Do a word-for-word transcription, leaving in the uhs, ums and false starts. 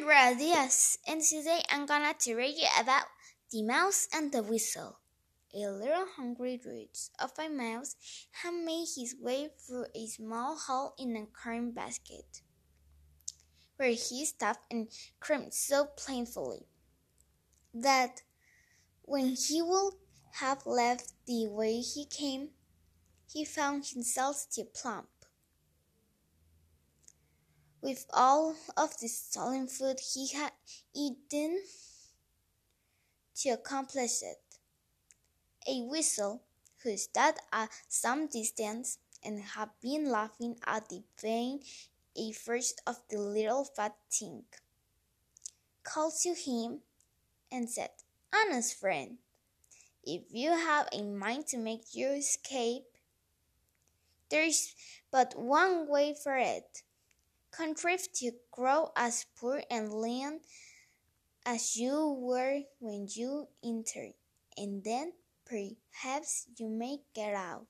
Andrea Diaz, and today I'm gonna tell you about The Mouse and the Whistle. A little hungry roots of a mouse had made his way through a small hole in a corn basket, where he stuffed and crimped so plentifully that when he would have left the way he came, he found himself still plump, with all of the stolen food he had eaten to accomplish it. A whistle, who stood at some distance and had been laughing at the vain efforts of the little fat thing, called to him and said, "Honest friend, if you have a mind to make your escape, there's but one way for it. Contrive to grow as poor and lean as you were when you entered, and then perhaps you may get out."